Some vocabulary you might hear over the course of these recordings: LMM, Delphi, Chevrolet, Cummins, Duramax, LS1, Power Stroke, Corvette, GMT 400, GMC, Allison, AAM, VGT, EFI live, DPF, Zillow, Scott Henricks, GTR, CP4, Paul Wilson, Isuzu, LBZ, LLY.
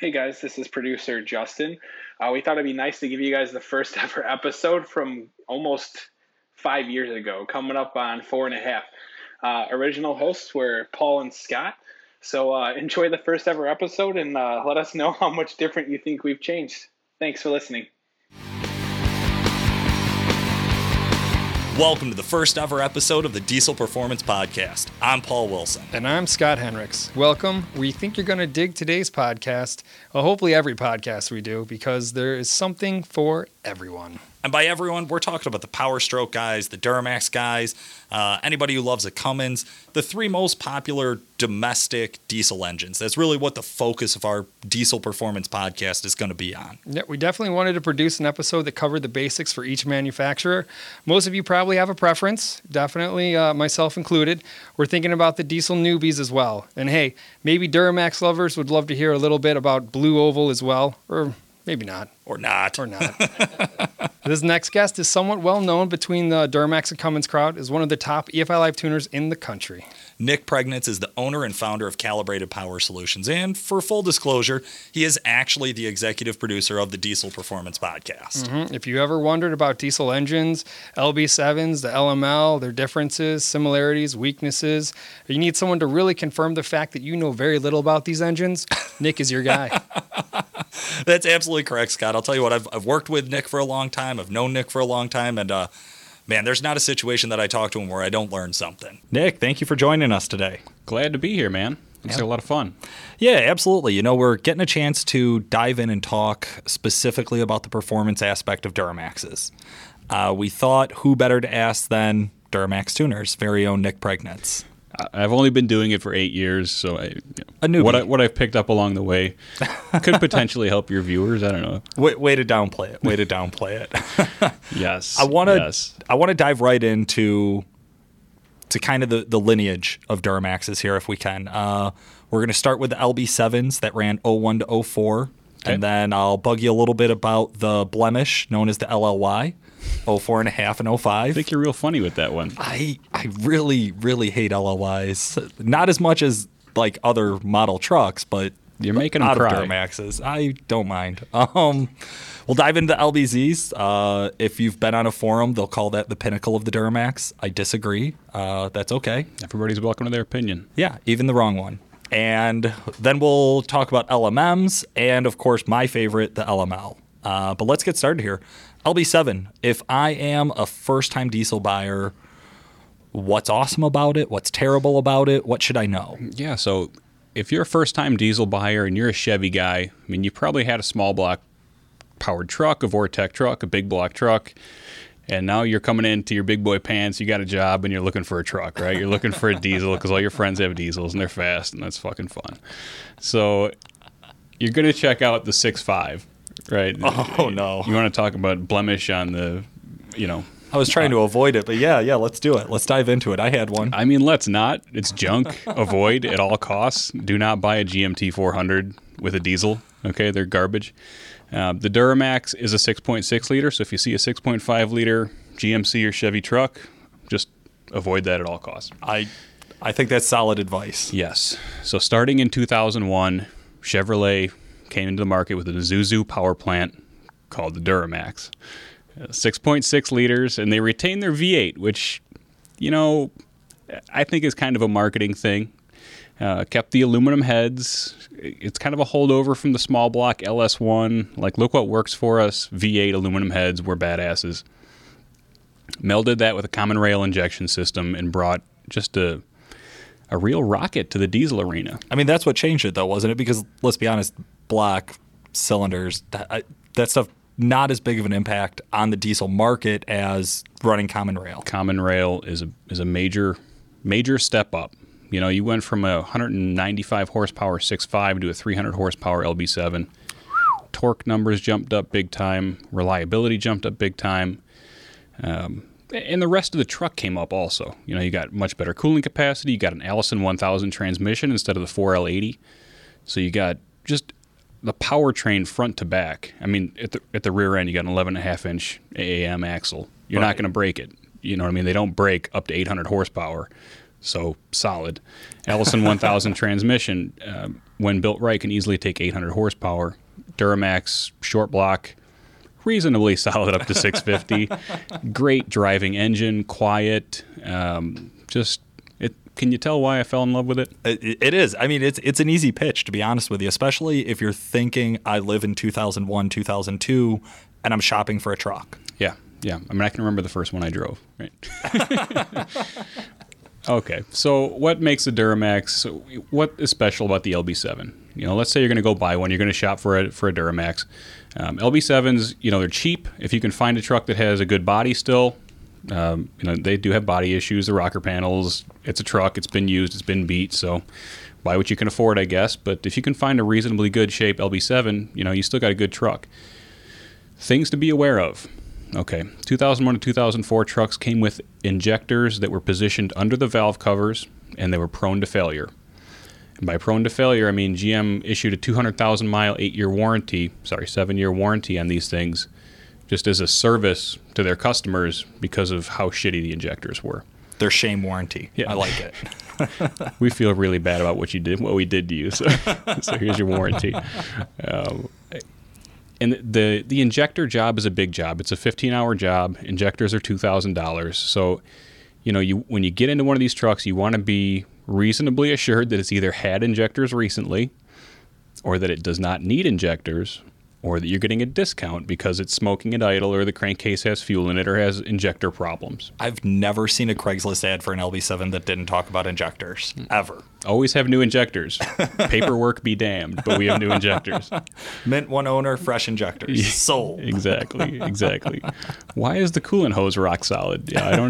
Hey guys, this is producer Justin. We thought it'd be nice to give you guys the first ever episode from almost 5 years ago, coming up on 4.5. Original hosts were Paul and Scott. So enjoy the first ever episode and let us know how much different you think we've changed. Thanks for listening. Welcome to the first ever episode of the Diesel Performance Podcast. I'm Paul Wilson. And I'm Scott Henricks. Welcome. We think you're going to dig today's podcast. Well, hopefully every podcast we do, because there is something for everyone. And by everyone, we're talking about the Power Stroke guys, the Duramax guys, anybody who loves a Cummins, the three most popular domestic diesel engines. That's really what the focus of our Diesel Performance Podcast is going to be on. Yeah, we definitely wanted to produce an episode that covered the basics for each manufacturer. Most of you probably have a preference, definitely myself included. We're thinking about the diesel newbies as well. And hey, maybe Duramax lovers would love to hear a little bit about Blue Oval as well, or maybe not. Or not. This next guest is somewhat well-known between the Duramax and Cummins crowd as one of the top EFI live tuners in the country. Nick Pregnitz is the owner and founder of Calibrated Power Solutions. And for full disclosure, he is actually the executive producer of the Diesel Performance Podcast. Mm-hmm. If you ever wondered about diesel engines, LB7s, the LML, their differences, similarities, weaknesses, or you need someone to really confirm the fact that you know very little about these engines, Nick is your guy. That's absolutely correct, Scott. I'll tell you what, I've worked with Nick for a long time. I've known Nick for a long time. And man, there's not a situation that I talk to him where I don't learn something. Nick, thank you for joining us today. Glad to be here, man. It's a lot of fun. Yeah, absolutely. You know, we're getting a chance to dive in and talk specifically about the performance aspect of Duramaxes. We thought who better to ask than Duramax tuners, very own Nick Pregnitz. I've only been doing it for 8 years, so what I've picked up along the way could potentially help your viewers. I don't know. Way to downplay it. Yes. I want to dive right into kind of the lineage of Duramaxes here, if we can. We're going to start with the LB7s that ran 01 to 04, okay. And then I'll bug you a little bit about the blemish known as the LLY. 04 and a half and 05. I think you're real funny with that one. I really, really hate LLYs. Not as much as like other model trucks, but you're making them cry. Duramaxes. I don't mind. We'll dive into the LBZs. If you've been on a forum, they'll call that the pinnacle of the Duramax. I disagree. That's okay. Everybody's welcome to their opinion. Yeah, even the wrong one. And then we'll talk about LMMs and, of course, my favorite, the LML. But let's get started here. LB7, if I am a first-time diesel buyer, what's awesome about it? What's terrible about it? What should I know? Yeah, so if you're a first-time diesel buyer and you're a Chevy guy, I mean, you probably had a small block powered truck, a Vortec truck, a big block truck, and now you're coming into your big boy pants, you got a job, and you're looking for a truck, right? You're looking for a diesel because all your friends have diesels, and they're fast, and that's fucking fun. So you're going to check out the 6.5. Right. Oh, no. You want to talk about blemish on the, you know. I was trying to avoid it, but yeah, let's do it. Let's dive into it. I had one. I mean, let's not. It's junk. Avoid at all costs. Do not buy a GMT 400 with a diesel. Okay, they're garbage. The Duramax is a 6.6 liter, so if you see a 6.5 liter GMC or Chevy truck, just avoid that at all costs. I think that's solid advice. Yes. So starting in 2001, Chevrolet came into the market with an Isuzu power plant called the Duramax. 6.6 liters, and they retain their V8, which, you know, I think is kind of a marketing thing. Kept the aluminum heads. It's kind of a holdover from the small block LS1. Like, look what works for us. V8 aluminum heads, we're badasses. Melded that with a common rail injection system and brought just a real rocket to the diesel arena. I mean, that's what changed it, though, wasn't it? Because, let's be honest, block cylinders, that stuff, not as big of an impact on the diesel market as running common rail. Common rail is a major step up. You know, you went from a 195 horsepower 6.5 to a 300 horsepower LB7. Torque numbers jumped up big time. Reliability jumped up big time. And the rest of the truck came up also. You know, you got much better cooling capacity. You got an Allison 1000 transmission instead of the 4L80. So you got just the powertrain front to back. I mean, at the rear end, you got an 11.5-inch AAM axle. You're not going to break it. You know what I mean? They don't break up to 800 horsepower. So solid. Allison 1000 transmission. when built right, can easily take 800 horsepower. Duramax, short block, reasonably solid up to 650. Great driving engine, quiet, just... Can you tell why I fell in love with it? It is. I mean, it's an easy pitch, to be honest with you, especially if you're thinking, I live in 2001, 2002, and I'm shopping for a truck. Yeah, yeah. I mean, I can remember the first one I drove, right? Okay, so what makes the Duramax, what is special about the LB7? You know, let's say you're going to go buy one. You're going to shop for a Duramax. LB7s, you know, they're cheap. If you can find a truck that has a good body still, you know, they do have body issues, the rocker panels. It's a truck. It's been used. It's been beat. So buy what you can afford, I guess. But if you can find a reasonably good shape LB7, you know, you still got a good truck. Things to be aware of. Okay. 2001 to 2004 trucks came with injectors that were positioned under the valve covers, and they were prone to failure. And by prone to failure, I mean GM issued a 200,000-mile, 7-year warranty on these things, just as a service to their customers because of how shitty the injectors were. Their shame warranty. Yeah. I like it. We feel really bad about what we did to you. So here's your warranty. And the injector job is a big job. It's a 15-hour job. Injectors are $2,000. So, you know, when you get into one of these trucks, you want to be reasonably assured that it's either had injectors recently, or that it does not need injectors, or that you're getting a discount because it's smoking at idle, or the crankcase has fuel in it, or has injector problems. I've never seen a Craigslist ad for an LB7 that didn't talk about injectors, ever. Always have new injectors. Paperwork be damned, but we have new injectors. Mint one owner, fresh injectors. Yeah, sold. Exactly. Why is the coolant hose rock solid? Yeah, I don't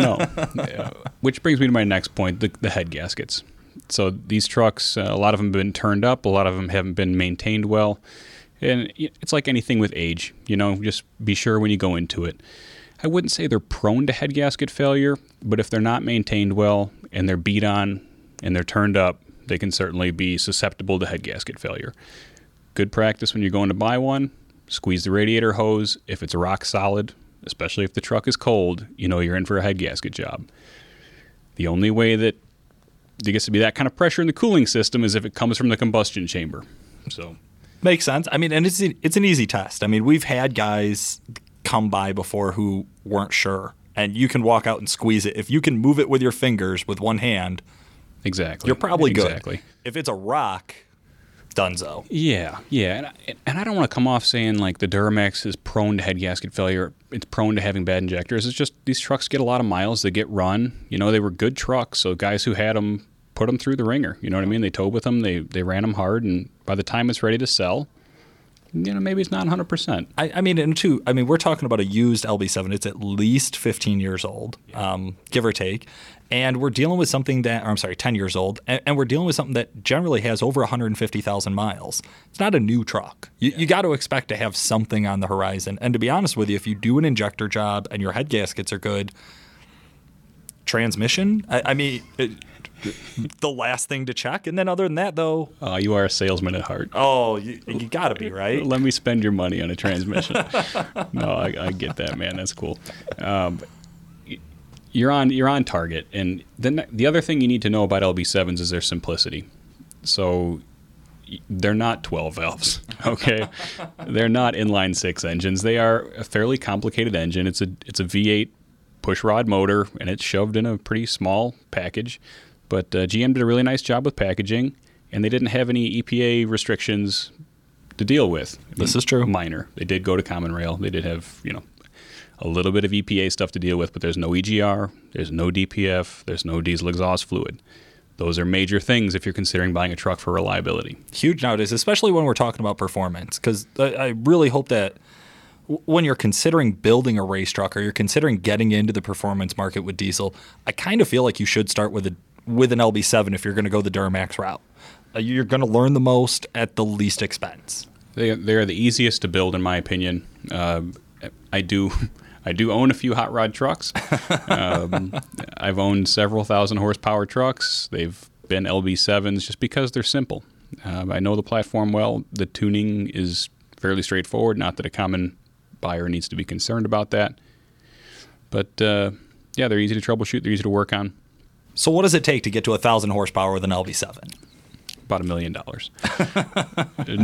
know. Which brings me to my next point, the head gaskets. So these trucks, a lot of them have been turned up, a lot of them haven't been maintained well. And it's like anything with age, you know, just be sure when you go into it. I wouldn't say they're prone to head gasket failure, but if they're not maintained well and they're beat on and they're turned up, they can certainly be susceptible to head gasket failure. Good practice when you're going to buy one, squeeze the radiator hose. If it's rock solid, especially if the truck is cold, you know you're in for a head gasket job. The only way that there gets to be that kind of pressure in the cooling system is if it comes from the combustion chamber. So... Makes sense. I mean, and it's an easy test. I mean, we've had guys come by before who weren't sure, and you can walk out and squeeze it. If you can move it with your fingers with one hand, you're probably good. Exactly. If it's a rock, dunzo. Yeah. And I don't want to come off saying, like, the Duramax is prone to head gasket failure. It's prone to having bad injectors. It's just these trucks get a lot of miles. They get run. You know, they were good trucks, so guys who had them put them through the ringer. You know what I mean? They towed with them. They ran them hard, and by the time it's ready to sell, you know, maybe it's not 100%. I mean, we're talking about a used LB7. It's at least 15 years old, give or take. And we're dealing with something that, 10 years old, and we're dealing with something that generally has over 150,000 miles. It's not a new truck. You got to expect to have something on the horizon. And to be honest with you, if you do an injector job and your head gaskets are good, transmission, the last thing to check. And then other than that, though... you are a salesman at heart. Oh, you got to be, right? Let me spend your money on a transmission. No, I get that, man. That's cool. You're on target. And then the other thing you need to know about LB7s is their simplicity. So they're not 12 valves, okay? They're not inline-six engines. They are a fairly complicated engine. It's a V8 pushrod motor, and it's shoved in a pretty small package. But GM did a really nice job with packaging, and they didn't have any EPA restrictions to deal with. This is true. Minor. They did go to common rail. They did have, you know, a little bit of EPA stuff to deal with, but there's no EGR, there's no DPF, there's no diesel exhaust fluid. Those are major things if you're considering buying a truck for reliability. Huge nowadays, especially when we're talking about performance, because I really hope that when you're considering building a race truck or you're considering getting into the performance market with diesel, I kind of feel like you should start with an LB7 if you're going to go the Duramax route. You're going to learn the most at the least expense. They are the easiest to build, in my opinion. I do own a few hot rod trucks. I've owned several thousand horsepower trucks. They've been LB7s just because they're simple. I know the platform well. The tuning is fairly straightforward. Not that a common buyer needs to be concerned about that. But, yeah, they're easy to troubleshoot. They're easy to work on. So what does it take to get to 1,000 horsepower with an LB7? about $1 million.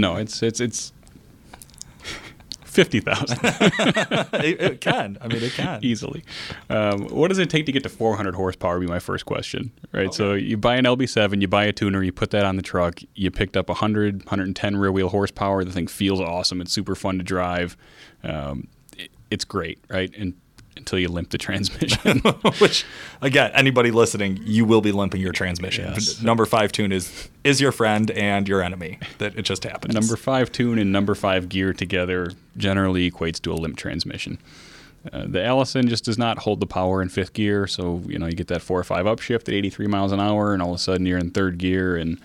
No, it's $50,000. It can. I mean, it can. Easily. What does it take to get to 400 horsepower would be my first question, right? Okay. So you buy an LB7, you buy a tuner, you put that on the truck, you picked up 100, 110 rear wheel horsepower. The thing feels awesome. It's super fun to drive. It's great, right? And until you limp the transmission. Which, again, anybody listening, you will be limping your transmission. Yes. Number 5 tune is your friend and your enemy. That it just happens. Number 5 tune and number 5 gear together generally equates to a limp transmission. The Allison just does not hold the power in 5th gear, so you get that 4 or 5 upshift at 83 miles an hour, and all of a sudden you're in 3rd gear, and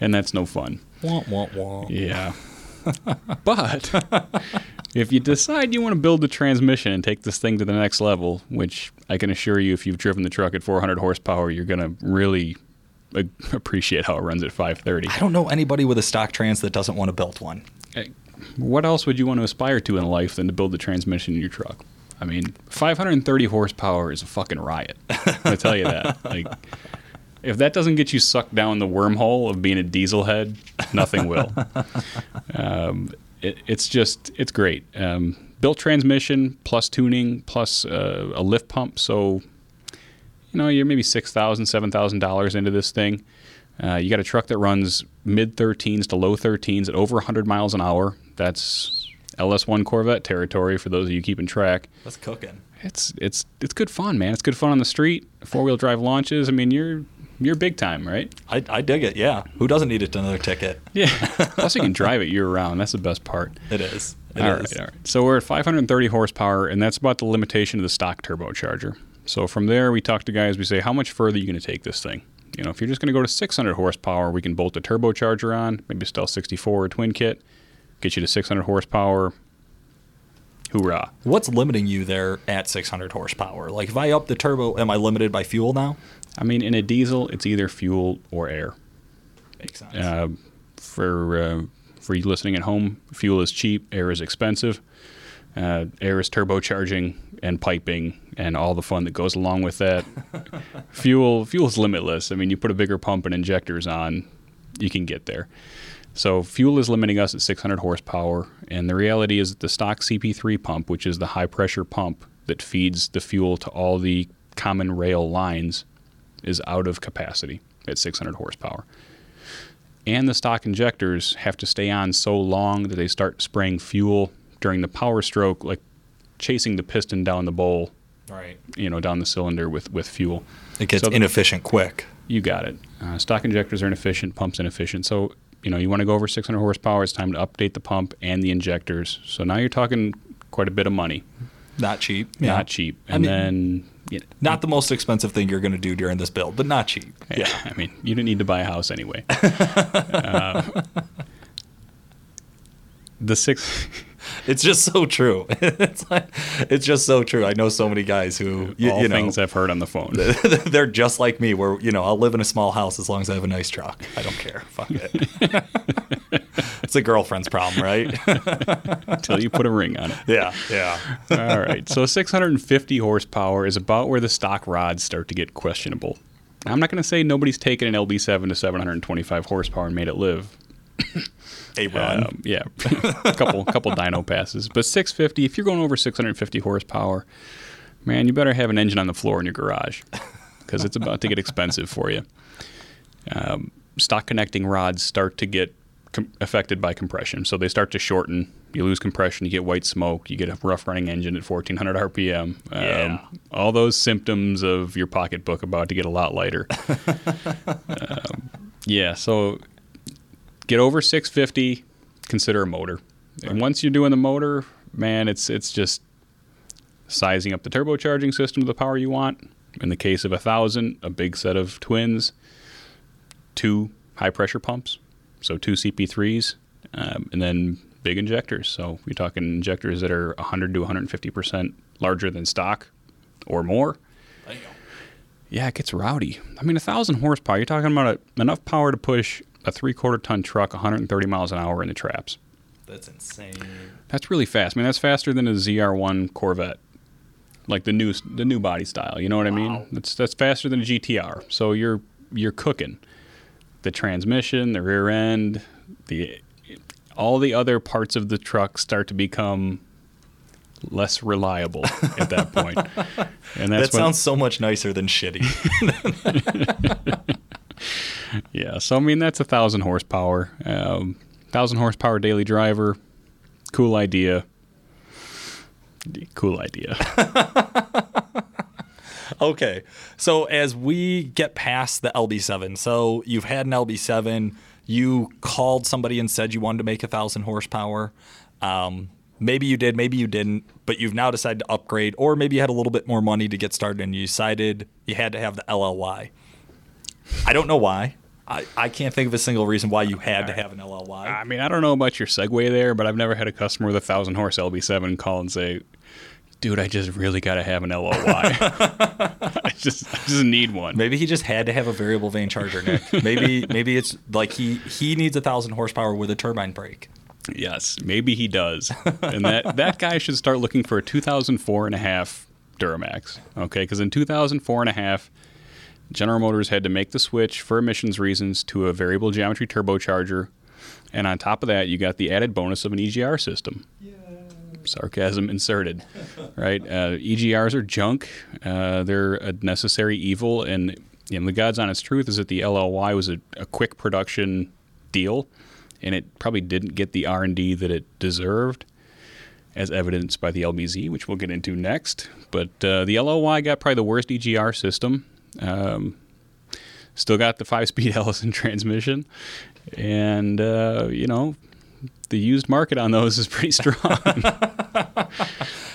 that's no fun. Wah, wah, wah. Yeah. But if you decide you want to build the transmission and take this thing to the next level, which I can assure you, if you've driven the truck at 400 horsepower, you're going to really appreciate how it runs at 530. I don't know anybody with a stock trans that doesn't want to build one. What else would you want to aspire to in life than to build the transmission in your truck? I mean, 530 horsepower is a fucking riot. I tell you that. Like, if that doesn't get you sucked down the wormhole of being a diesel head, nothing will. It's great. Built transmission plus tuning plus a lift pump. So, you're maybe $6,000, $7,000 into this thing. You got a truck that runs mid-13s to low-13s at over 100 miles an hour. That's LS1 Corvette territory for those of you keeping track. That's cooking. It's good fun, man. It's good fun on the street. 4-wheel drive launches. I mean, you're big time, right? I dig it, yeah. Who doesn't need another ticket? Yeah. Plus, you can drive it year-round. That's the best part. It is. All right. So we're at 530 horsepower, and that's about the limitation of the stock turbocharger. So from there, we talk to guys. We say, how much further are you going to take this thing? If you're just going to go to 600 horsepower, we can bolt the turbocharger on, maybe a Stealth 64 or twin kit, get you to 600 horsepower. Hoorah. What's limiting you there at 600 horsepower? Like, if I up the turbo, am I limited by fuel now? I mean, in a diesel, it's either fuel or air. Makes sense. For you listening at home, fuel is cheap, air is expensive. Air is turbocharging and piping and all the fun that goes along with that. Fuel is limitless. I mean, you put a bigger pump and injectors on, you can get there. So fuel is limiting us at 600 horsepower, and the reality is that the stock CP3 pump, which is the high-pressure pump that feeds the fuel to all the common rail lines, is out of capacity at 600 horsepower. And the stock injectors have to stay on so long that they start spraying fuel during the power stroke, like chasing the piston down the bowl, right? Down the cylinder with fuel. It gets inefficient quick. You got it. Stock injectors are inefficient, pumps inefficient. So, you want to go over 600 horsepower, it's time to update the pump and the injectors. So now you're talking quite a bit of money. Not cheap. Yeah. Not cheap. And then... Not the most expensive thing you're going to do during this build, but not cheap. Yeah. I mean, you didn't need to buy a house anyway. It's just so true. It's just so true. I know so many guys who, things I've heard on the phone. They're just like me where, I'll live in a small house as long as I have a nice truck. I don't care. Fuck it. It's a girlfriend's problem, right? Until you put a ring on it. Yeah. All right. So 650 horsepower is about where the stock rods start to get questionable. I'm not going to say nobody's taken an LB7 to 725 horsepower and made it live. A run. A couple dyno passes. But 650, if you're going over 650 horsepower, man, you better have an engine on the floor in your garage because it's about to get expensive for you. Stock connecting rods start to get affected by compression. So they start to shorten. You lose compression, you get white smoke, you get a rough running engine at 1,400 RPM. All those symptoms of your pocketbook about to get a lot lighter. So... Get over 650, consider a motor. Right. And once you're doing the motor, man, it's just sizing up the turbocharging system to the power you want. In the case of 1,000, a big set of twins, 2 high-pressure pumps, so 2 CP3s, and then big injectors. So you're talking injectors that are 100 to 150% larger than stock or more. There you go. Yeah, it gets rowdy. I mean, 1,000 horsepower, you're talking about enough power to push a 3/4 ton truck 130 miles an hour in the traps. That's insane. That's really fast. I mean, that's faster than a ZR1 Corvette, like the new body style. You know what I mean? That's faster than a GTR. So you're cooking. the transmission, the rear end, all the other parts of the truck start to become less reliable at that point. And that sounds so much nicer than shitty. Yeah, so I mean, that's 1,000 horsepower. 1,000 horsepower daily driver. Cool idea. Okay, so as we get past the LB7, so you've had an LB7, you called somebody and said you wanted to make 1,000 horsepower. Maybe you did, maybe you didn't, but you've now decided to upgrade, or maybe you had a little bit more money to get started and you decided you had to have the LLY. I don't know why. I can't think of a single reason why you had to have an LLY. I mean, I don't know about your segue there, but I've never had a customer with a 1,000-horse LB7 call and say, dude, I just really got to have an LLY. I just need one. Maybe he just had to have a variable vane charger, Nick. Maybe it's like he needs 1,000 horsepower with a turbine brake. Yes, maybe he does. And that guy should start looking for a 2004 and a half Duramax, okay? Because in 2004 and a half, General Motors had to make the switch for emissions reasons to a variable geometry turbocharger, and on top of that, you got the added bonus of an EGR system. Yeah. Sarcasm inserted, right? EGRs are junk. They're a necessary evil, and the God's honest truth is that the LLY was a quick production deal, and it probably didn't get the R&D that it deserved, as evidenced by the LBZ, which we'll get into next. But the LLY got probably the worst EGR system. Still got the 5-speed Allison transmission, and the used market on those is pretty strong.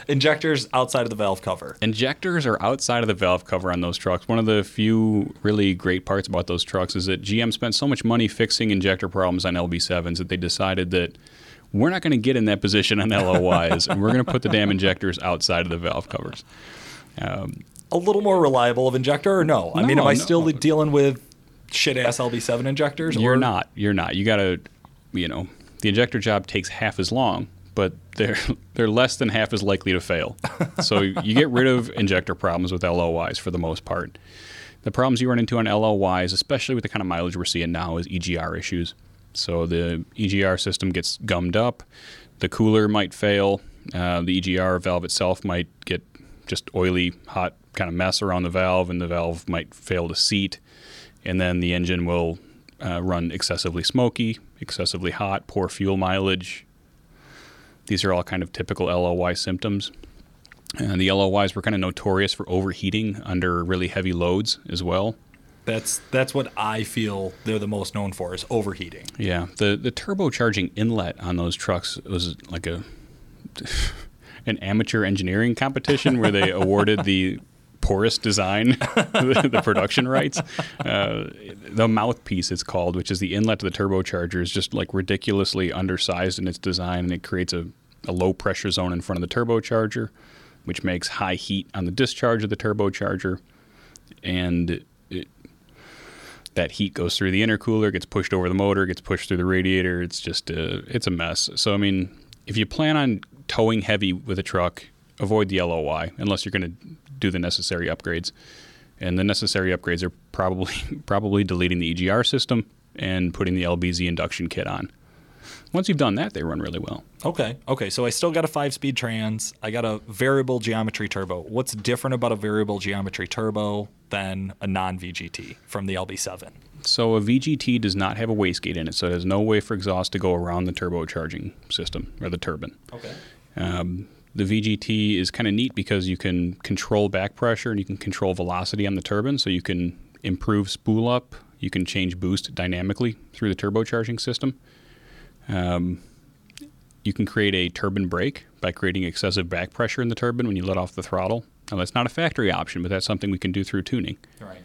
Injectors are outside of the valve cover on those trucks. One of the few really great parts about those trucks is that GM spent so much money fixing injector problems on LB7s that they decided that we're not going to get in that position on LLYs, and we're going to put the damn injectors outside of the valve covers. A little more reliable of injector, or no? I mean, am I still dealing with shit-ass LB7 injectors? Or? You're not. You got to, the injector job takes half as long, but they're less than half as likely to fail. So you get rid of injector problems with LLYs for the most part. The problems you run into on LLYs, especially with the kind of mileage we're seeing now, is EGR issues. So the EGR system gets gummed up. The cooler might fail. The EGR valve itself might get just oily, hot kind of mess around the valve, and the valve might fail to seat, and then the engine will run excessively smoky, excessively hot, poor fuel mileage. These are all kind of typical LLY symptoms. And the LLYs were kind of notorious for overheating under really heavy loads as well. That's what I feel they're the most known for, is overheating. Yeah, the turbocharging inlet on those trucks was like an amateur engineering competition where they awarded the porous design the production rights. The mouthpiece, it's called, which is the inlet to the turbocharger, is just like ridiculously undersized in its design, and it creates a low pressure zone in front of the turbocharger, which makes high heat on the discharge of the turbocharger, and that heat goes through the intercooler, gets pushed over the motor, gets pushed through the radiator. It's just it's a mess. So I mean, if you plan on towing heavy with a truck, avoid the LLY unless you're going to do the necessary upgrades. And the necessary upgrades are probably deleting the EGR system and putting the LBZ induction kit on. Once you've done that, they run really well. Okay. So I still got a 5-speed trans. I got a variable geometry turbo. What's different about a variable geometry turbo than a non-VGT from the LB7? So a VGT does not have a wastegate in it, so there's no way for exhaust to go around the turbocharging system or the turbine. Okay. The VGT is kind of neat because you can control back pressure and you can control velocity on the turbine, so you can improve spool up, you can change boost dynamically through the turbocharging system. You can create a turbine brake by creating excessive back pressure in the turbine when you let off the throttle. Now, that's not a factory option, but that's something we can do through tuning. Right.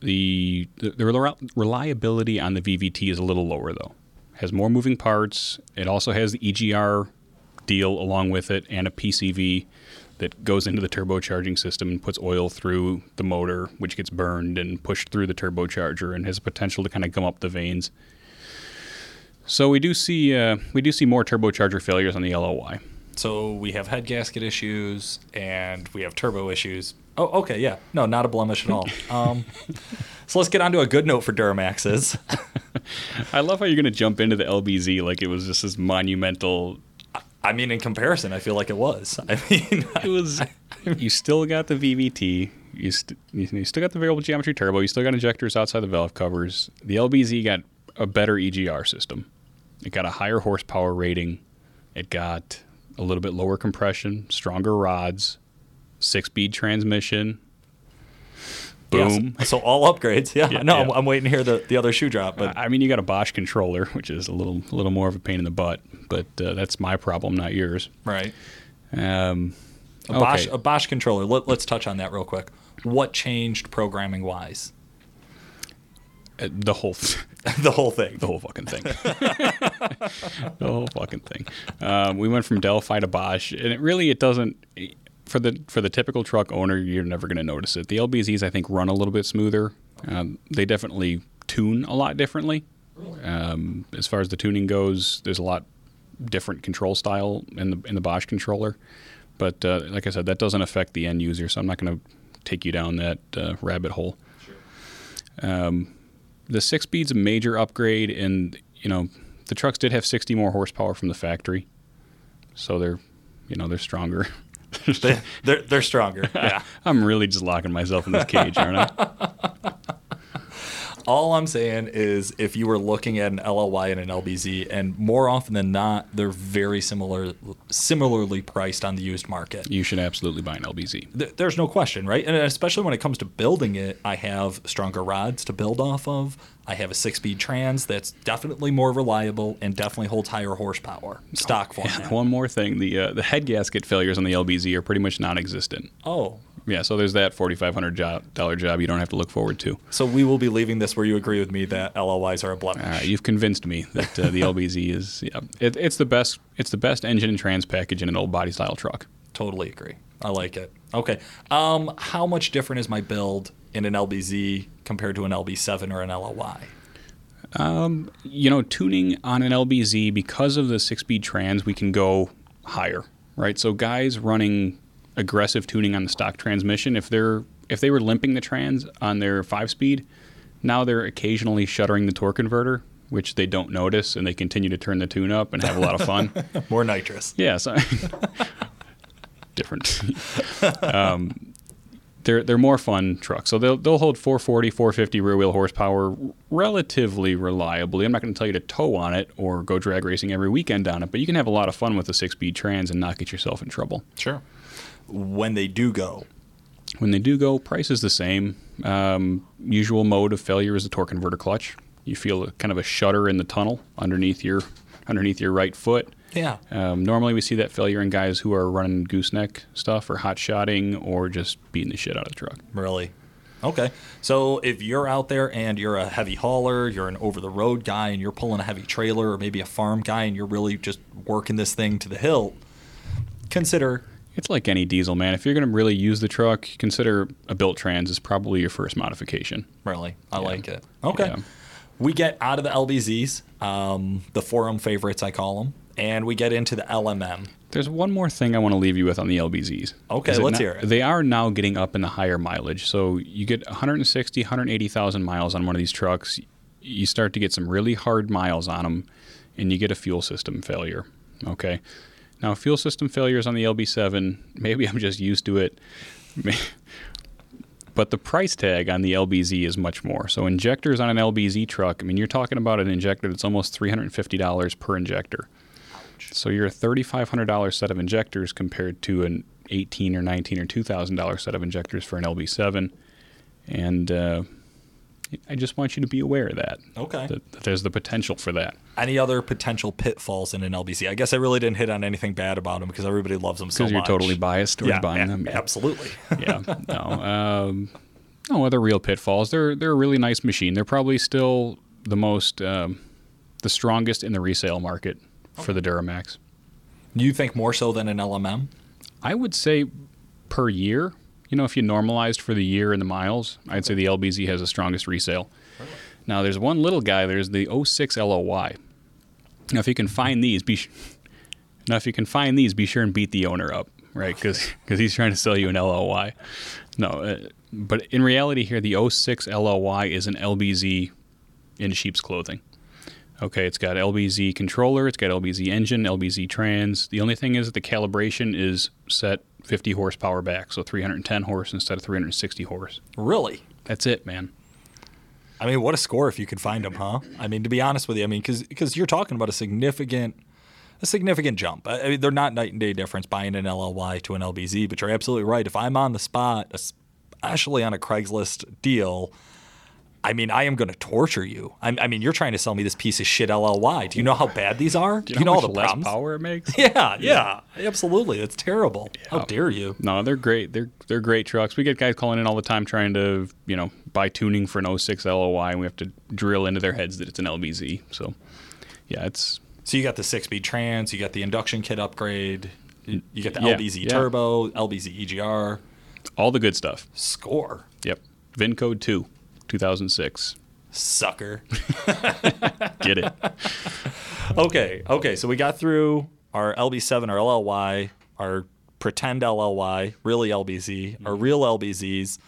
The reliability on the VVT is a little lower, though. It has more moving parts. It also has the EGR deal along with it and a PCV that goes into the turbocharging system and puts oil through the motor, which gets burned and pushed through the turbocharger and has a potential to kind of gum up the vanes. So we do see more turbocharger failures on the LLY. So we have head gasket issues and we have turbo issues. Oh, okay, yeah. No, not a blemish at all. So let's get on to a good note for Duramaxes. I love how you're going to jump into the LBZ like it was just this monumental... I mean, in comparison, I feel like it was. I mean... it was. You still got the VVT. You still got the variable geometry turbo. You still got injectors outside the valve covers. The LBZ got a better EGR system. It got a higher horsepower rating. It got a little bit lower compression, stronger rods, 6-speed transmission. Boom. Yes. So all upgrades. Yeah. Yeah. I'm waiting to hear the other shoe drop. But I mean, you got a Bosch controller, which is a little more of a pain in the butt, but that's my problem, not yours. Right. A Bosch controller. Let's touch on that real quick. What changed programming-wise? The whole fucking thing. The whole fucking thing. We went from Delphi to Bosch, and it doesn't... For the typical truck owner, you're never going to notice it. The LBZs, I think, run a little bit smoother. They definitely tune a lot differently. As far as the tuning goes, there's a lot different control style in the Bosch controller. But like I said, that doesn't affect the end user, so I'm not going to take you down that rabbit hole. Sure. The 6-speed's a major upgrade, and the trucks did have 60 more horsepower from the factory, so they're stronger. They're stronger. Yeah. I'm really just locking myself in this cage, aren't I? All I'm saying is if you were looking at an LLY and an LBZ, and more often than not, they're very similarly priced on the used market. You should absolutely buy an LBZ. There's no question, right? And especially when it comes to building it, I have stronger rods to build off of. I have a 6-speed trans that's definitely more reliable and definitely holds higher horsepower. Stock format. Yeah, one more thing. The head gasket failures on the LBZ are pretty much non-existent. Oh. Yeah, so there's that $4,500 job you don't have to look forward to. So we will be leaving this where you agree with me that LLYs are a blemish. All right, you've convinced me that the LBZ is... Yeah, it's the best engine and trans package in an old body-style truck. Totally agree. I like it. Okay. How much different is my build in an LBZ compared to an LB7 or an LLY? Tuning on an LBZ, because of the 6-speed trans, we can go higher, right? So guys running aggressive tuning on the stock transmission, if they were limping the trans on their 5-speed, now they're occasionally shuttering the torque converter, which they don't notice, and they continue to turn the tune up and have a lot of fun. More nitrous. Yeah. So different. They're more fun trucks. So they'll hold 440, 450 rear-wheel horsepower relatively reliably. I'm not going to tell you to tow on it or go drag racing every weekend on it, but you can have a lot of fun with a 6-speed trans and not get yourself in trouble. Sure. When they do go, price is the same. Usual mode of failure is the torque converter clutch. You feel kind of a shudder in the tunnel underneath your right foot. Yeah. Normally we see that failure in guys who are running gooseneck stuff or hot shotting or just beating the shit out of the truck. Really? Okay. So if you're out there and you're a heavy hauler, you're an over-the-road guy, and you're pulling a heavy trailer or maybe a farm guy, and you're really just working this thing to the hilt, consider... It's like any diesel, man. If you're going to really use the truck, consider a built trans is probably your first modification. Really? I like it. Okay. Yeah. We get out of the LBZs, the forum favorites, I call them. And we get into the LMM. There's one more thing I want to leave you with on the LBZs. Okay, let's hear it. They are now getting up in the higher mileage. So you get 160,000, 180,000 miles on one of these trucks. You start to get some really hard miles on them, and you get a fuel system failure. Okay. Now, fuel system failures on the LB7, maybe I'm just used to it. But the price tag on the LBZ is much more. So injectors on an LBZ truck, I mean, you're talking about an injector that's almost $350 per injector. So you're a $3,500 set of injectors compared to an $1,800 or $1,900 or $2,000 set of injectors for an LB7. And I just want you to be aware of that. Okay. That there's the potential for that. Any other potential pitfalls in an LBZ? I guess I really didn't hit on anything bad about them because everybody loves them so much. Because you're totally biased towards buying them. Yeah. Absolutely. Yeah. No other real pitfalls. They're a really nice machine. They're probably still the most, the strongest in the resale market. For the Duramax. You think more so than an LMM? I would say per year. If you normalized for the year and the miles, I'd say the LBZ has the strongest resale. Right. Now, there's one little guy. There's the 06 LLY. Now, if you can find these, Now, if you can find these, be sure and beat the owner up, right? Because he's trying to sell you an LLY. No, but in reality here, the 06 LLY is an LBZ in sheep's clothing. Okay, it's got LBZ controller, it's got LBZ engine, LBZ trans. The only thing is that the calibration is set 50 horsepower back, so 310 horse instead of 360 horse. Really? That's it, man. I mean, what a score if you could find them, huh? I mean, to be honest with you, I mean, because you're talking about a significant jump. I mean, they're not night and day difference buying an LLY to an LBZ, but you're absolutely right. If I'm on the spot, especially on a Craigslist deal, I mean, I am going to torture you. I mean, you're trying to sell me this piece of shit LLY. Do you know how bad these are? Do you know how all the problems? Less power it makes? Yeah, absolutely. It's terrible. Yeah. How dare you? No, they're great. They're great trucks. We get guys calling in all the time trying to, buy tuning for an 06 LLY, and we have to drill into their heads that it's an LBZ. So, yeah, it's... So you got the 6-speed trans, you got the induction kit upgrade, you got the LBZ turbo, LBZ EGR. All the good stuff. Score. Yep. VIN code 2. 2006. Sucker. Get it. Okay. So we got through our LB7, our LLY, our pretend LLY, really LBZ, our real LBZs.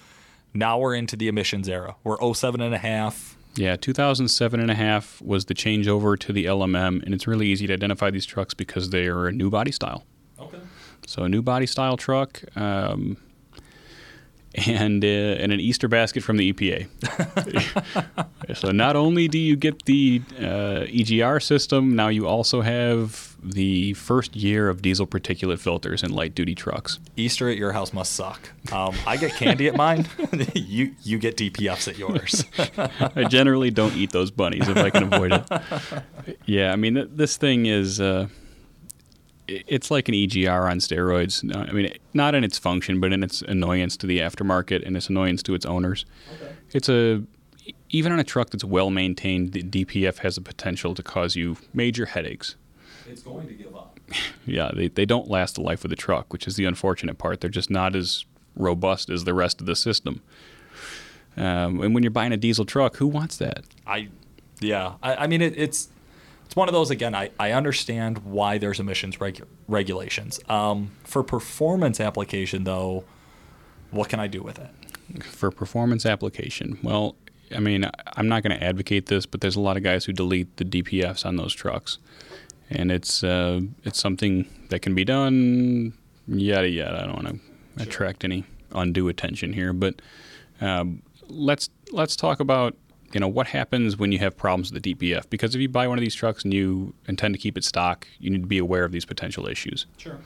Now we're into the emissions era. We're 07.5. Yeah, 2007.5 was the changeover to the LMM, and it's really easy to identify these trucks because they are a new body style. Okay. So a new body style truck. And an Easter basket from the EPA. So not only do you get the EGR system, now you also have the first year of diesel particulate filters in light-duty trucks. Easter at your house must suck. I get candy at mine. You get DPFs at yours. I generally don't eat those bunnies if I can avoid it. Yeah, I mean, this thing is... It's like an EGR on steroids. I mean, not in its function, but in its annoyance to the aftermarket and its annoyance to its owners. Okay. Even on a truck that's well-maintained, the DPF has the potential to cause you major headaches. It's going to give up. Yeah, they don't last the life of the truck, which is the unfortunate part. They're just not as robust as the rest of the system. And when you're buying a diesel truck, who wants that? I mean, it's one of those, again, I understand why there's emissions regulations. For performance application, though, what can I do with it? For performance application, well, I mean, I'm not going to advocate this, but there's a lot of guys who delete the DPFs on those trucks. And it's something that can be done, yada, yada. I don't want to attract any undue attention here. But let's talk about... what happens when you have problems with the DPF? Because if you buy one of these trucks and you intend to keep it stock, you need to be aware of these potential issues. Sure.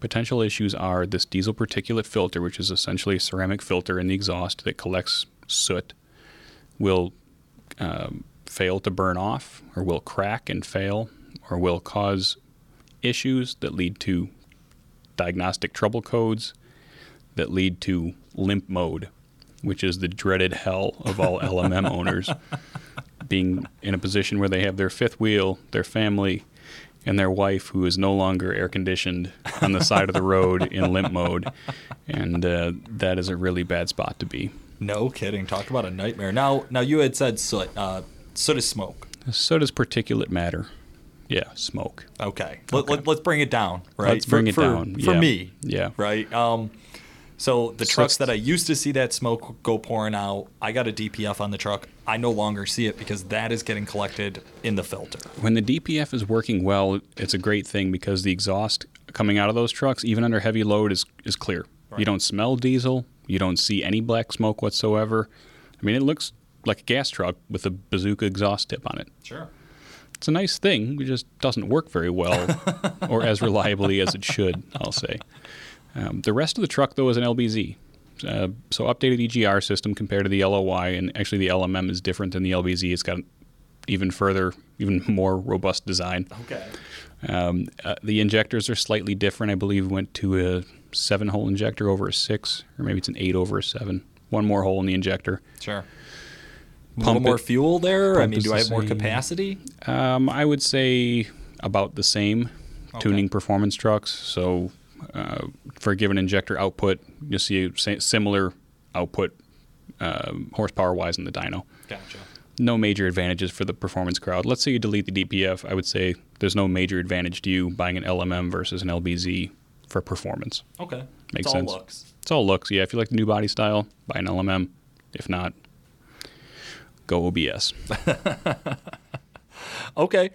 Potential issues are this diesel particulate filter, which is essentially a ceramic filter in the exhaust that collects soot, will fail to burn off, or will crack and fail, or will cause issues that lead to diagnostic trouble codes that lead to limp mode, which is the dreaded hell of all LMM owners, being in a position where they have their fifth wheel, their family, and their wife, who is no longer air-conditioned, on the side of the road in limp mode. And that is a really bad spot to be. No kidding. Talk about a nightmare. Now you had said soot. Soot is smoke. Soot is particulate matter. Yeah, smoke. Okay. Let's bring it down, right? Let's bring it down. For me. Yeah. Right? So the trucks that I used to see that smoke go pouring out, I got a DPF on the truck. I no longer see it because that is getting collected in the filter. When the DPF is working well, it's a great thing because the exhaust coming out of those trucks, even under heavy load, is clear. Right. You don't smell diesel. You don't see any black smoke whatsoever. I mean, it looks like a gas truck with a bazooka exhaust tip on it. Sure. It's a nice thing. It just doesn't work very well or as reliably as it should, I'll say. The rest of the truck, though, is an LBZ. So updated EGR system compared to the LLY, and actually the LMM is different than the LBZ. It's got an even more robust design. Okay. The injectors are slightly different. I believe went to a 7-hole injector over a 6, or maybe it's an 8 over a 7. One more hole in the injector. Sure. Pump a little more fuel there? I mean, do I have more capacity? I would say about the same. Okay. Tuning performance trucks, so... for a given injector output, you'll see a similar output horsepower-wise in the dyno. Gotcha. No major advantages for the performance crowd. Let's say you delete the DPF. I would say there's no major advantage to you buying an LMM versus an LBZ for performance. Okay. Makes sense. It's all looks. It's all looks. Yeah, if you like the new body style, buy an LMM. If not, go OBS. Okay.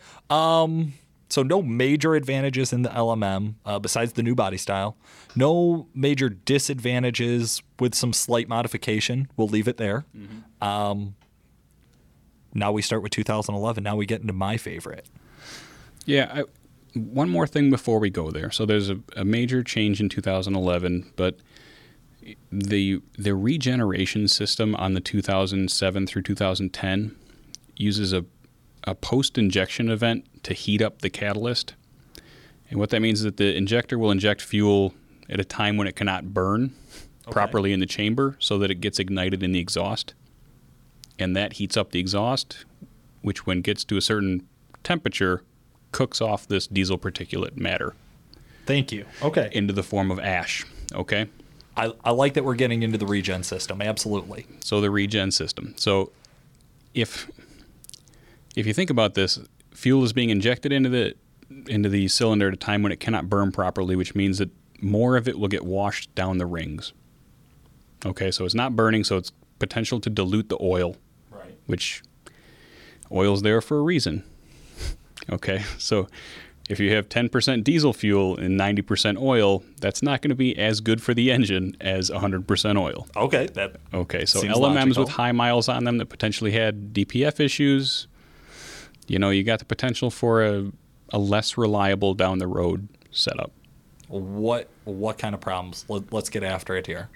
So no major advantages in the LMM besides the new body style. No major disadvantages with some slight modification. We'll leave it there. Mm-hmm. Now we start with 2011. Now we get into my favorite. Yeah. One more thing before we go there. So there's a major change in 2011, but the regeneration system on the 2007 through 2010 uses a post-injection event to heat up the catalyst. And what that means is that the injector will inject fuel at a time when it cannot burn properly in the chamber so that it gets ignited in the exhaust. And that heats up the exhaust, which when it gets to a certain temperature, cooks off this diesel particulate matter. Thank you. Okay. Into the form of ash. Okay. I like that we're getting into the regen system. Absolutely. So the regen system. So if you think about this, fuel is being injected into the cylinder at a time when it cannot burn properly, which means that more of it will get washed down the rings. Okay, so it's not burning, so it's potential to dilute the oil, right? Which oil's there for a reason. Okay, so if you have 10% diesel fuel and 90% oil, that's not going to be as good for the engine as 100% oil. Okay, so LMMs logical. With high miles on them that potentially had DPF issues. You know, you got the potential for a less reliable down the road setup. What kind of problems? Let's get after it here.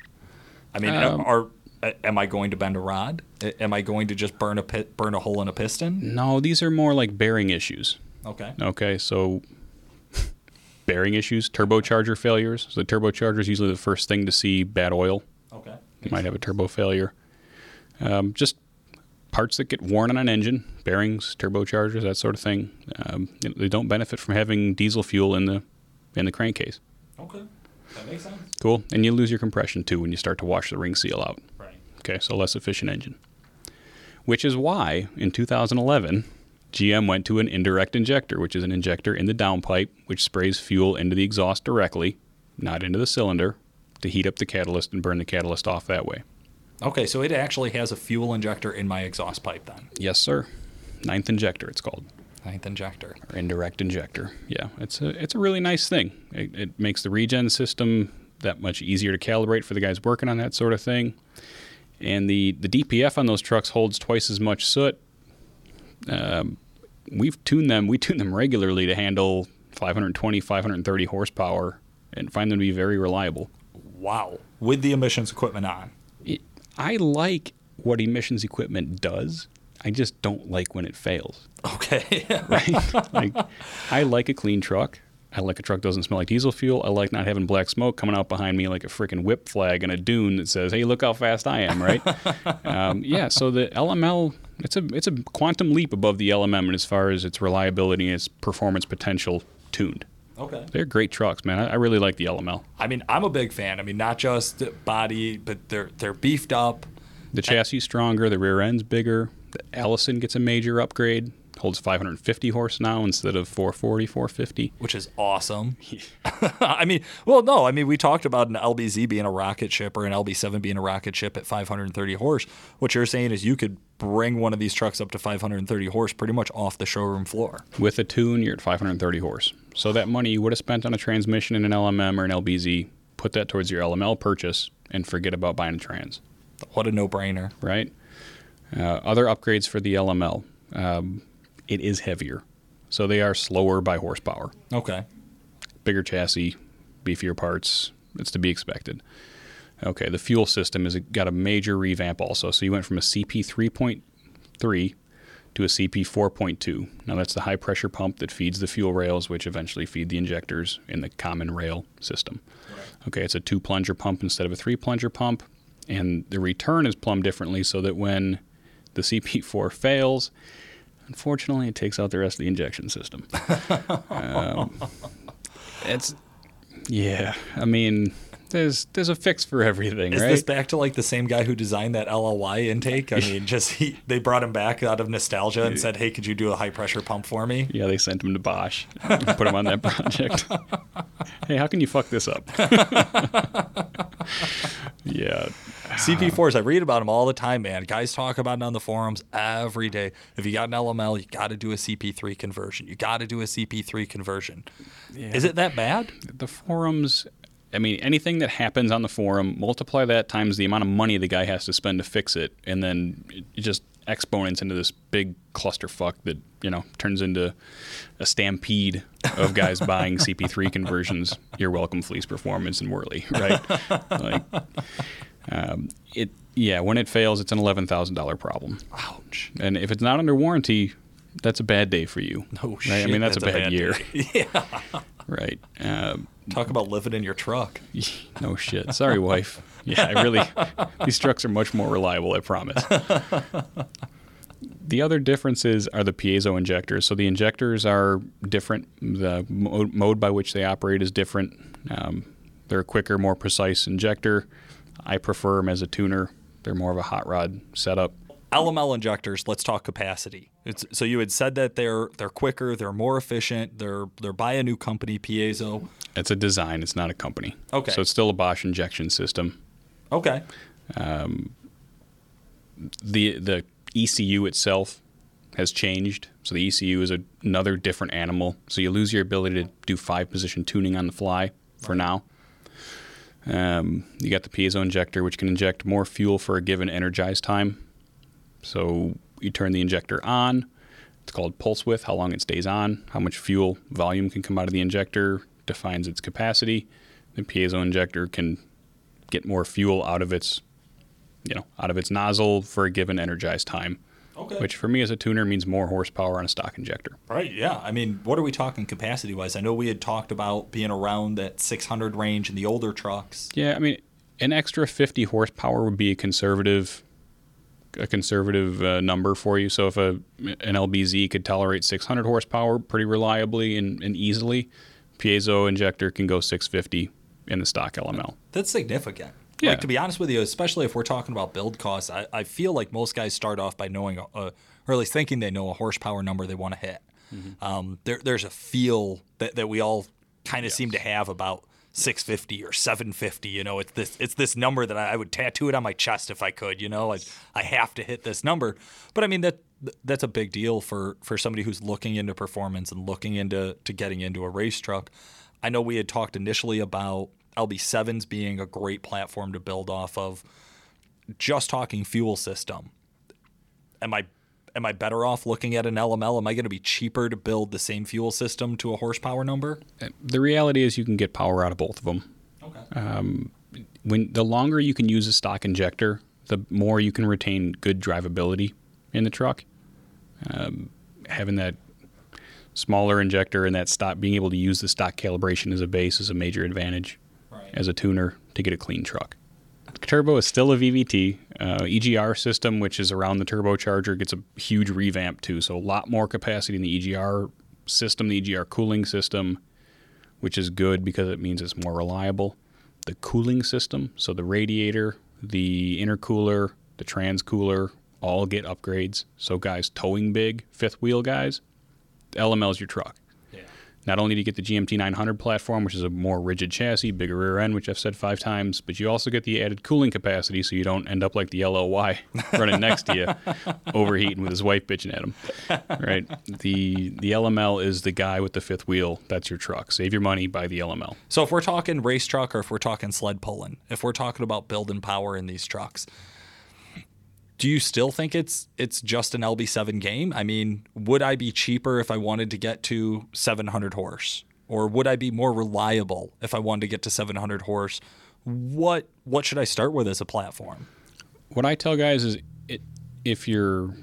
I mean, am I going to bend a rod? Am I going to just burn a hole in a piston? No, these are more like bearing issues. Okay. Okay, so bearing issues, turbocharger failures. So the turbocharger is usually the first thing to see bad oil. Okay. You might have a turbo failure. Just parts that get worn on an engine, bearings, turbochargers, that sort of thing, they don't benefit from having diesel fuel in the crankcase. Okay, that makes sense. Cool, and you lose your compression too when you start to wash the ring seal out. Right. Okay, so less efficient engine. Which is why in 2011, GM went to an indirect injector, which is an injector in the downpipe, which sprays fuel into the exhaust directly, not into the cylinder, to heat up the catalyst and burn the catalyst off that way. Okay, so it actually has a fuel injector in my exhaust pipe then? Yes, sir. Ninth injector, it's called. Ninth injector. Or indirect injector. Yeah, it's a really nice thing. It makes the regen system that much easier to calibrate for the guys working on that sort of thing. And the DPF on those trucks holds twice as much soot. We tune them regularly to handle 520, 530 horsepower and find them to be very reliable. Wow. With the emissions equipment on. I like what emissions equipment does. I just don't like when it fails. Okay. Right? I like a clean truck. I like a truck that doesn't smell like diesel fuel. I like not having black smoke coming out behind me like a freaking whip flag and a dune that says, hey, look how fast I am, right? Yeah, so the LML, it's a quantum leap above the LMM as far as its reliability and its performance potential tuned. Okay. They're great trucks, man. I really like the LML. I mean, I'm a big fan. I mean, not just body, but they're beefed up. The chassis is stronger. The rear end's bigger. The Allison gets a major upgrade. Holds 550 horse now instead of 440, 450. Which is awesome. I mean, well, no. I mean, we talked about an LBZ being a rocket ship or an LB7 being a rocket ship at 530 horse. What you're saying is you could bring one of these trucks up to 530 horse pretty much off the showroom floor. With a tune, you're at 530 horse. So that money you would have spent on a transmission in an LMM or an LBZ, put that towards your LML purchase and forget about buying a trans. What a no-brainer. Right? Other upgrades for the LML. It is heavier, so they are slower by horsepower. Okay. Bigger chassis, beefier parts. It's to be expected. Okay, the fuel system has got a major revamp also. So you went from a CP3.3 to a CP4.2. Now that's the high-pressure pump that feeds the fuel rails, which eventually feed the injectors in the common rail system. Right. Okay, it's a two-plunger pump instead of a three-plunger pump, and the return is plumbed differently so that when the CP4 fails, unfortunately, it takes out the rest of the injection system. It's, yeah, I mean, There's a fix for everything, right? Is this back to like the same guy who designed that LLY intake? I mean, they brought him back out of nostalgia and said, hey, could you do a high pressure pump for me? Yeah, they sent him to Bosch and put him on that project. Hey, how can you fuck this up? Yeah. CP4s, I read about them all the time, man. Guys talk about it on the forums every day. If you got an LML, you got to do a CP3 conversion. Yeah. Is it that bad? The forums... I mean, anything that happens on the forum, multiply that times the amount of money the guy has to spend to fix it, and then it just exponents into this big clusterfuck that, you know, turns into a stampede of guys buying CP3 conversions. You're welcome, Fleece Performance and Whirly, right? Like, when it fails, it's an $11,000 problem. Ouch. And if it's not under warranty, that's a bad day for you. No shit. Right? I mean, that's a bad year. Yeah. Right. Talk about living in your truck. No shit. Sorry, wife. Yeah, I really... These trucks are much more reliable, I promise. The other differences are the piezo injectors. So the injectors are different. The mode by which they operate is different. They're a quicker, more precise injector. I prefer them as a tuner. They're more of a hot rod setup. LML injectors, let's talk capacity. So you had said that they're quicker, they're more efficient, they're by a new company, Piezo. It's a design, it's not a company. Okay. So it's still a Bosch injection system. Okay. The ECU itself has changed. So the ECU is another different animal. So you lose your ability to do 5-position tuning on the fly for now. You got the piezo injector, which can inject more fuel for a given energized time. So you turn the injector on. It's called pulse width, how long it stays on, how much fuel volume can come out of the injector, defines its capacity. The piezo injector can get more fuel out of its nozzle for a given energized time. Okay. Which for me as a tuner means more horsepower on a stock injector. Right, yeah. I mean, what are we talking capacity-wise? I know we had talked about being around that 600 range in the older trucks. Yeah, I mean, an extra 50 horsepower would be a conservative number for you. So if an LBZ could tolerate 600 horsepower pretty reliably and easily, piezo injector can go 650 in the stock LML. That's significant. Yeah. Like, to be honest with you, especially if we're talking about build costs, I feel like most guys start off by knowing, or at least thinking they know a horsepower number they want to hit. Mm-hmm. There's a feel that we all kind of seem to have about 650 or 750, you know, it's this number that I would tattoo it on my chest if I could, you know, I have to hit this number. But I mean, that's a big deal for somebody who's looking into performance and looking into getting into a race truck. I know we had talked initially about LB7s being a great platform to build off of. Just talking fuel system, am I better off looking at an LML? Am I going to be cheaper to build the same fuel system to a horsepower number? The reality is you can get power out of both of them. Okay. When the longer you can use a stock injector, the more you can retain good drivability in the truck. Having that smaller injector and that stock, being able to use the stock calibration as a base is a major advantage as a tuner to get a clean truck. Turbo is still a VVT. EGR system, which is around the turbocharger, gets a huge revamp too. So a lot more capacity in the EGR system, the EGR cooling system, which is good because it means it's more reliable. The cooling system, so the radiator, the intercooler, the transcooler, all get upgrades. So guys towing big, fifth wheel guys, LML is your truck. Yeah. Not only do you get the GMT 900 platform, which is a more rigid chassis, bigger rear end, which I've said 5 times, but you also get the added cooling capacity so you don't end up like the LLY running next to you, overheating with his wife bitching at him. Right? The LML is the guy with the fifth wheel. That's your truck. Save your money, buy the LML. So if we're talking race truck or if we're talking sled pulling, if we're talking about building power in these trucks, do you still think it's just an LB7 game? I mean, would I be cheaper if I wanted to get to 700 horse? Or would I be more reliable if I wanted to get to 700 horse? What should I start with as a platform? What I tell guys is if your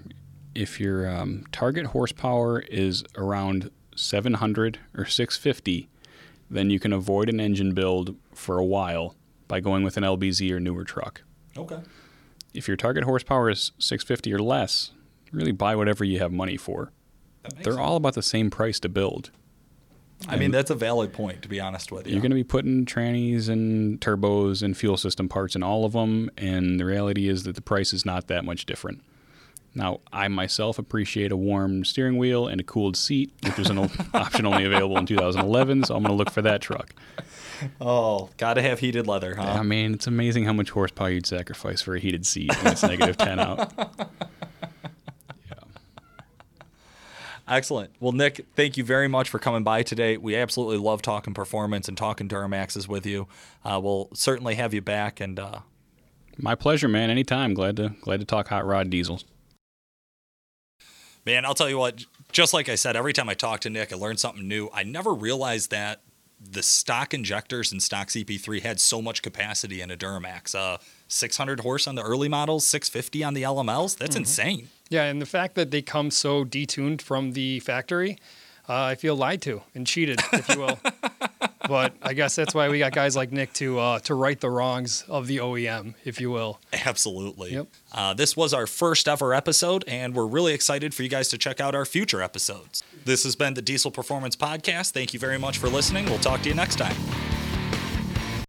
target horsepower is around 700 or 650, then you can avoid an engine build for a while by going with an LBZ or newer truck. Okay. If your target horsepower is 650 or less, really buy whatever you have money for. They're all about the same price to build. I mean, that's a valid point, to be honest with you. You're going to be putting trannies and turbos and fuel system parts in all of them, and the reality is that the price is not that much different. Now, I myself appreciate a warm steering wheel and a cooled seat, which was an option only available in 2011, so I'm going to look for that truck. Oh, got to have heated leather, huh? I mean, it's amazing how much horsepower you'd sacrifice for a heated seat when it's negative 10 out. Excellent. Well, Nick, thank you very much for coming by today. We absolutely love talking performance and talking Duramaxes with you. We'll certainly have you back. And my pleasure, man. Anytime. Glad to talk hot rod diesels. Man, I'll tell you what. Just like I said, every time I talk to Nick, I learn something new. I never realized that the stock injectors and stock CP3 had so much capacity in a Duramax. 600 horse on the early models, 650 on the LMLs. That's insane. Yeah, and the fact that they come so detuned from the factory, I feel lied to and cheated, if you will. But I guess that's why we got guys like Nick to right the wrongs of the OEM, if you will. Absolutely. Yep. This was our first ever episode, and we're really excited for you guys to check out our future episodes. This has been the Diesel Performance Podcast. Thank you very much for listening. We'll talk to you next time.